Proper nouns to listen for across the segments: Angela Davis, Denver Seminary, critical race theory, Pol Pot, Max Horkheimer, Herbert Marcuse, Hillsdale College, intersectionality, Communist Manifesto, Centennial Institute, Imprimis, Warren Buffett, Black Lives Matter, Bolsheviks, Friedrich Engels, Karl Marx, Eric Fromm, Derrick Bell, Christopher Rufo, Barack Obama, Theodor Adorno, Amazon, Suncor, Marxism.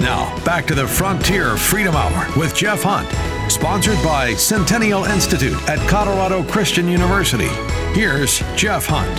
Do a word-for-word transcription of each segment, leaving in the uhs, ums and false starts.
Now, back to the Frontier Freedom Hour with Jeff Hunt, sponsored by Centennial Institute at Colorado Christian University. Here's Jeff Hunt.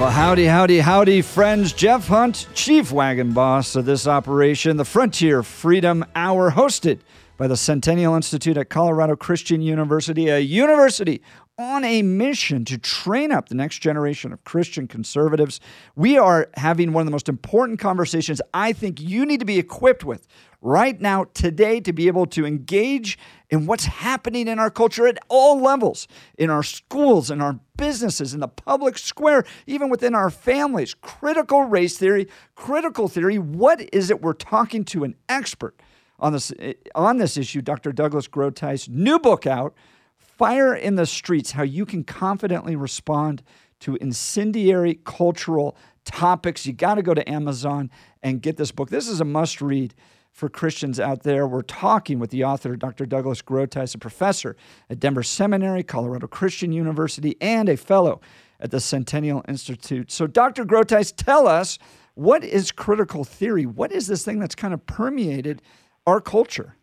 Well, howdy, howdy, howdy, friends. Jeff Hunt, chief wagon boss of this operation, the Frontier Freedom Hour, hosted by the Centennial Institute at Colorado Christian University, a university on a mission to train up the next generation of Christian conservatives. We are having one of the most important conversations I think you need to be equipped with right now, today, to be able to engage in what's happening in our culture at all levels, in our schools, in our businesses, in the public square, even within our families. Critical race theory, critical theory. What is it? We're talking to an expert on this, on this issue, Doctor Douglas Groothuis, new book out, Fire in the Streets, How You Can Confidently Respond to Incendiary Cultural Topics. You got to go to Amazon and get this book. This is a must-read for Christians out there. We're talking with the author, Doctor Douglas Groothuis, a professor at Denver Seminary, Colorado Christian University, and a fellow at the Centennial Institute. So, Doctor Groothuis, tell us, what is critical theory? What is this thing that's kind of permeated our culture?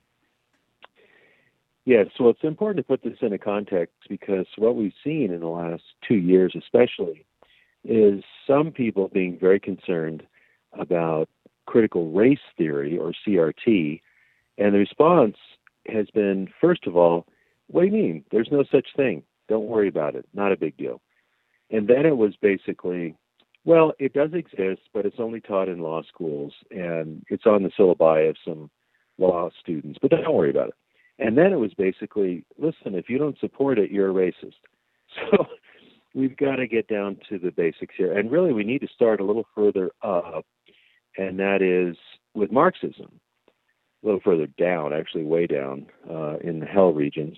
Yes, well, it's important to put this into context, because what we've seen in the last two years especially is some people being very concerned about critical race theory, or C R T, and the response has been, first of all, what do you mean? There's no such thing. Don't worry about it. Not a big deal. And then it was basically, well, it does exist, but it's only taught in law schools, and it's on the syllabi of some law students, but don't worry about it. And then it was basically, listen, if you don't support it, you're a racist. So we've got to get down to the basics here. And really, we need to start a little further up, and that is with Marxism, a little further down, actually way down uh, in the hell regions.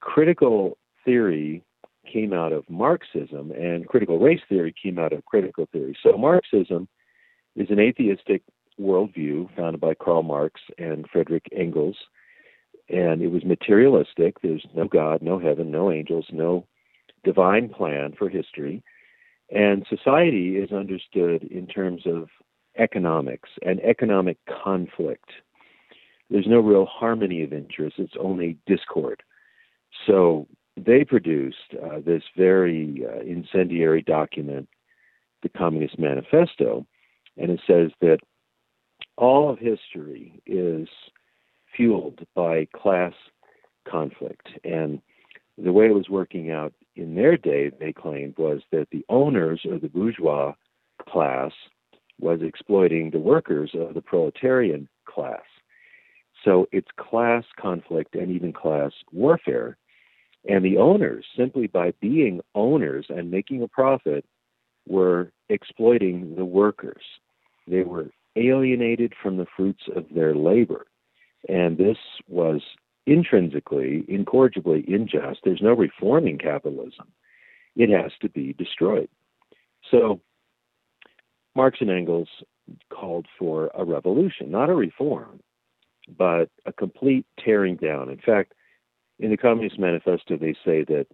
Critical theory came out of Marxism, and critical race theory came out of critical theory. So Marxism is an atheistic worldview founded by Karl Marx and Friedrich Engels. And it was materialistic. There's no God, no heaven, no angels, no divine plan for history. And society is understood in terms of economics and economic conflict. There's no real harmony of interests. It's only discord. So they produced uh, this very uh, incendiary document, the Communist Manifesto, and it says that all of history is fueled by class conflict. And the way it was working out in their day, they claimed, was that the owners of the bourgeois class was exploiting the workers of the proletarian class. So it's class conflict and even class warfare. And the owners, simply by being owners and making a profit, were exploiting the workers. They were alienated from the fruits of their labor. And this was intrinsically, incorrigibly unjust. There's no reforming capitalism. It has to be destroyed. So Marx and Engels called for a revolution, not a reform, but a complete tearing down. In fact, in the Communist Manifesto, they say that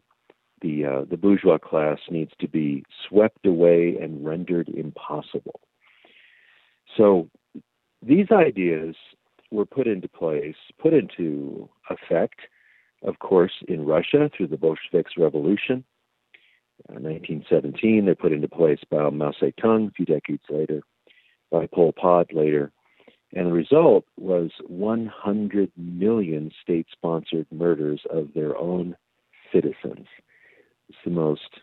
the uh, the bourgeois class needs to be swept away and rendered impossible. So these ideas were put into place, put into effect, of course, in Russia through the Bolsheviks' revolution. In nineteen seventeen, they're put into place by Mao Zedong a few decades later, by Pol Pot later. And the result was one hundred million state-sponsored murders of their own citizens. It's the most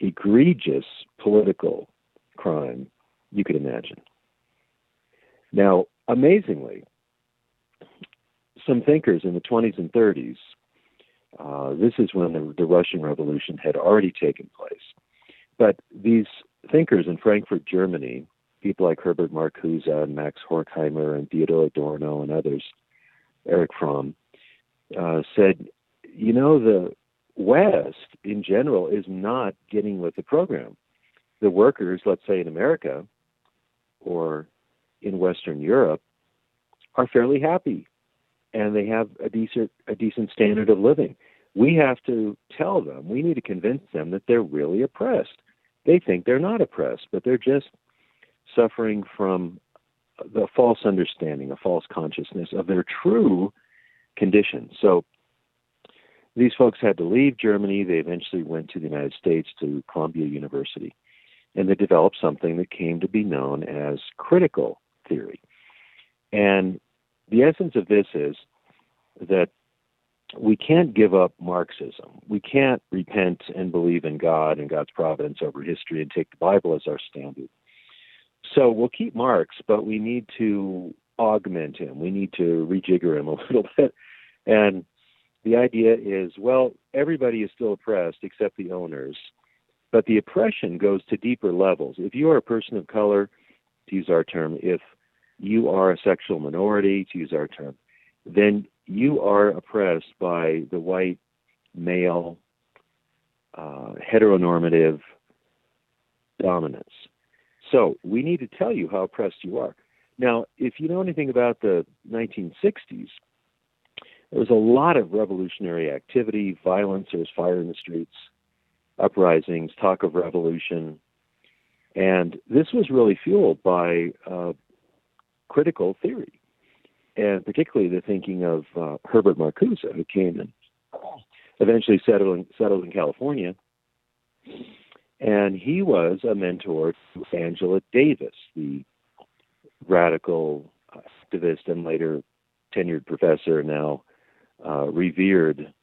egregious political crime you could imagine. Now, amazingly, some thinkers in the twenties and thirties, uh, this is when the, the Russian Revolution had already taken place, but these thinkers in Frankfurt, Germany, people like Herbert Marcuse and Max Horkheimer and Theodor Adorno and others, Eric Fromm, uh, said, you know, the West in general is not getting with the program. The workers, let's say in America or in Western Europe, are fairly happy, and they have a decent a decent standard of living. We have to tell them, we need to convince them that they're really oppressed. They think they're not oppressed, but they're just suffering from a false understanding, a false consciousness of their true condition. So these folks had to leave Germany. They eventually went to the United States, to Columbia University, and they developed something that came to be known as critical theory. And the essence of this is that we can't give up Marxism. We can't repent and believe in God and God's providence over history and take the Bible as our standard. So we'll keep Marx, but we need to augment him. We need to rejigger him a little bit. And the idea is, well, everybody is still oppressed except the owners, but the oppression goes to deeper levels. If you are a person of color, to use our term, if you are a sexual minority, to use our term, then you are oppressed by the white, male, uh, heteronormative dominance. So we need to tell you how oppressed you are. Now, if you know anything about the nineteen sixties, there was a lot of revolutionary activity, violence. There was Fire in the Streets, uprisings, talk of revolution. And this was really fueled by uh, critical theory, and particularly the thinking of uh, Herbert Marcuse, who came and eventually settled in, settled in California. And he was a mentor to Angela Davis, the radical activist and later tenured professor, now uh, revered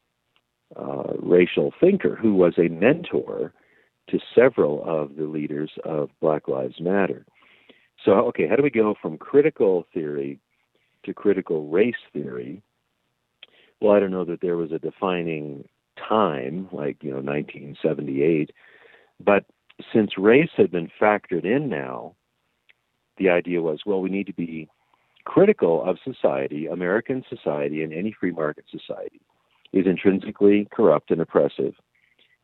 uh, racial thinker, who was a mentor to several of the leaders of Black Lives Matter. So, okay, how do we go from critical theory to critical race theory? Well, I don't know that there was a defining time, like, you know, nineteen seventy-eight, but since race had been factored in now, the idea was, well, we need to be critical of society. American society and any free market society is intrinsically corrupt and oppressive,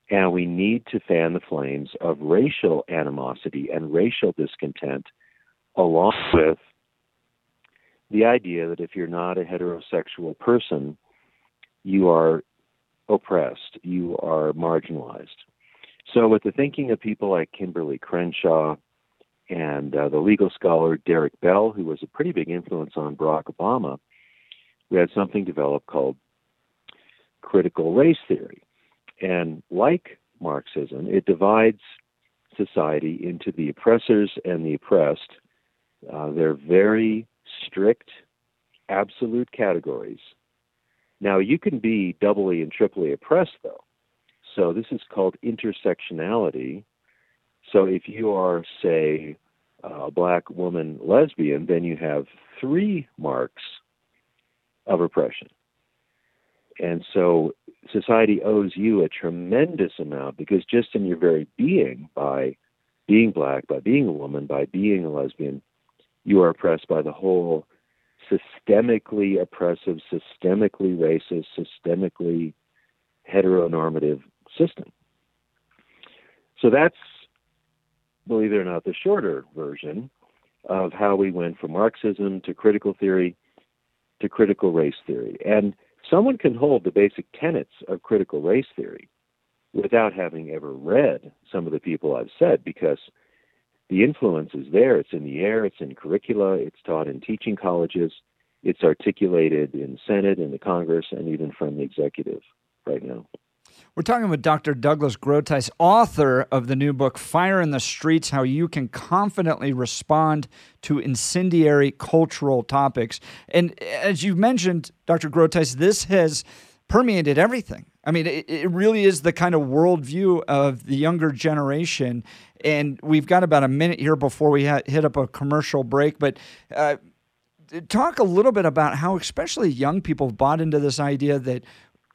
and we need to fan the flames of racial animosity and racial discontent, along with the idea that if you're not a heterosexual person, you are oppressed, you are marginalized. So with the thinking of people like Kimberly Crenshaw and uh, the legal scholar Derrick Bell, who was a pretty big influence on Barack Obama, we had something developed called critical race theory. And like Marxism, it divides society into the oppressors and the oppressed. Uh, they're very strict, absolute categories. Now, you can be doubly and triply oppressed, though. So this is called intersectionality. So if you are, say, a black woman lesbian, then you have three marks of oppression. And so society owes you a tremendous amount, because just in your very being, by being black, by being a woman, by being a lesbian, you are oppressed by the whole systemically oppressive, systemically racist, systemically heteronormative system. So that's, believe it or not, the shorter version of how we went from Marxism to critical theory to critical race theory. And someone can hold the basic tenets of critical race theory without having ever read some of the people I've said, because the influence is there. It's in the air. It's in curricula. It's taught in teaching colleges. It's articulated in Senate, in the Congress, and even from the executive right now. We're talking with Doctor Douglas Groothuis, author of the new book, Fire in the Streets: How You Can Confidently Respond to Incendiary Cultural Topics. And as you mentioned, Doctor Groothuis, this has permeated everything. I mean, it, it really is the kind of worldview of the younger generation. And we've got about a minute here before we ha- hit up a commercial break. But uh, talk a little bit about how especially young people have bought into this idea that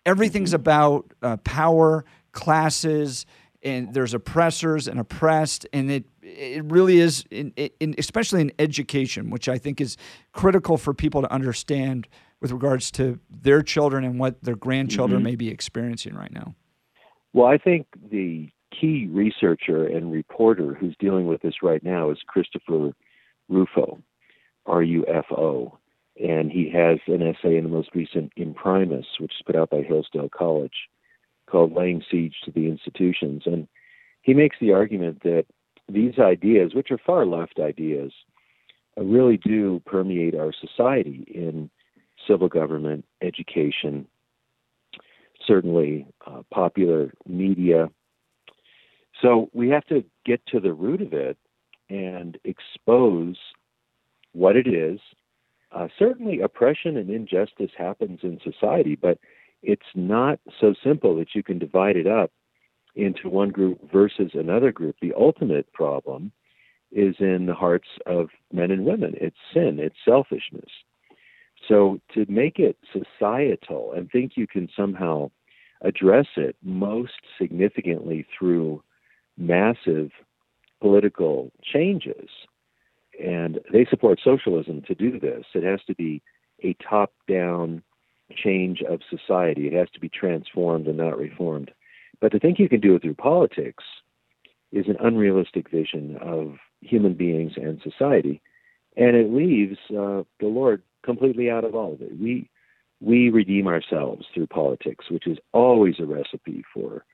everything's about uh, power, classes, and there's oppressors and oppressed. And it it really is, in, in, especially in education, which I think is critical for people to understand with regards to their children and what their grandchildren mm-hmm. may be experiencing right now? Well, I think the key researcher and reporter who's dealing with this right now is Christopher Rufo, R U F O, and he has an essay in the most recent Imprimis, which is put out by Hillsdale College, called Laying Siege to the Institutions. And he makes the argument that these ideas, which are far left ideas, really do permeate our society in civil government, education, certainly uh, popular media. So we have to get to the root of it and expose what it is. Uh, certainly oppression and injustice happens in society, but it's not so simple that you can divide it up into one group versus another group. The ultimate problem is in the hearts of men and women. It's sin, it's selfishness. So to make it societal and think you can somehow address it most significantly through massive political changes, and they support socialism to do this. It has to be a top-down change of society. It has to be transformed and not reformed. But to think you can do it through politics is an unrealistic vision of human beings and society, and it leaves uh, the Lord completely out of all of it. We we redeem ourselves through politics, which is always a recipe for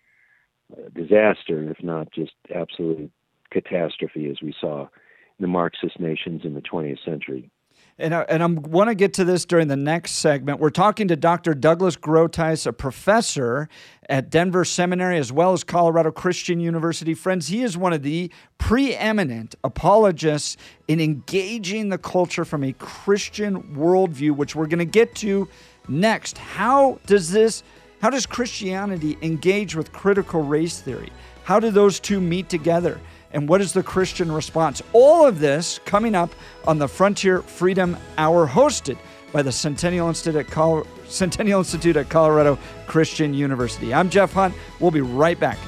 uh, disaster, if not just absolute catastrophe, as we saw in the Marxist nations in the twentieth century. And I and I want to get to this during the next segment. We're talking to Doctor Douglas Groothuis, a professor at Denver Seminary as well as Colorado Christian University. Friends, he is one of the preeminent apologists in engaging the culture from a Christian worldview, which we're going to get to next. How does this, how does Christianity engage with critical race theory? How do those two meet together? And what is the Christian response? All of this coming up on the Frontier Freedom Hour, hosted by the Centennial Institute at, Col- Centennial Institute at Colorado Christian University. I'm Jeff Hunt. We'll be right back.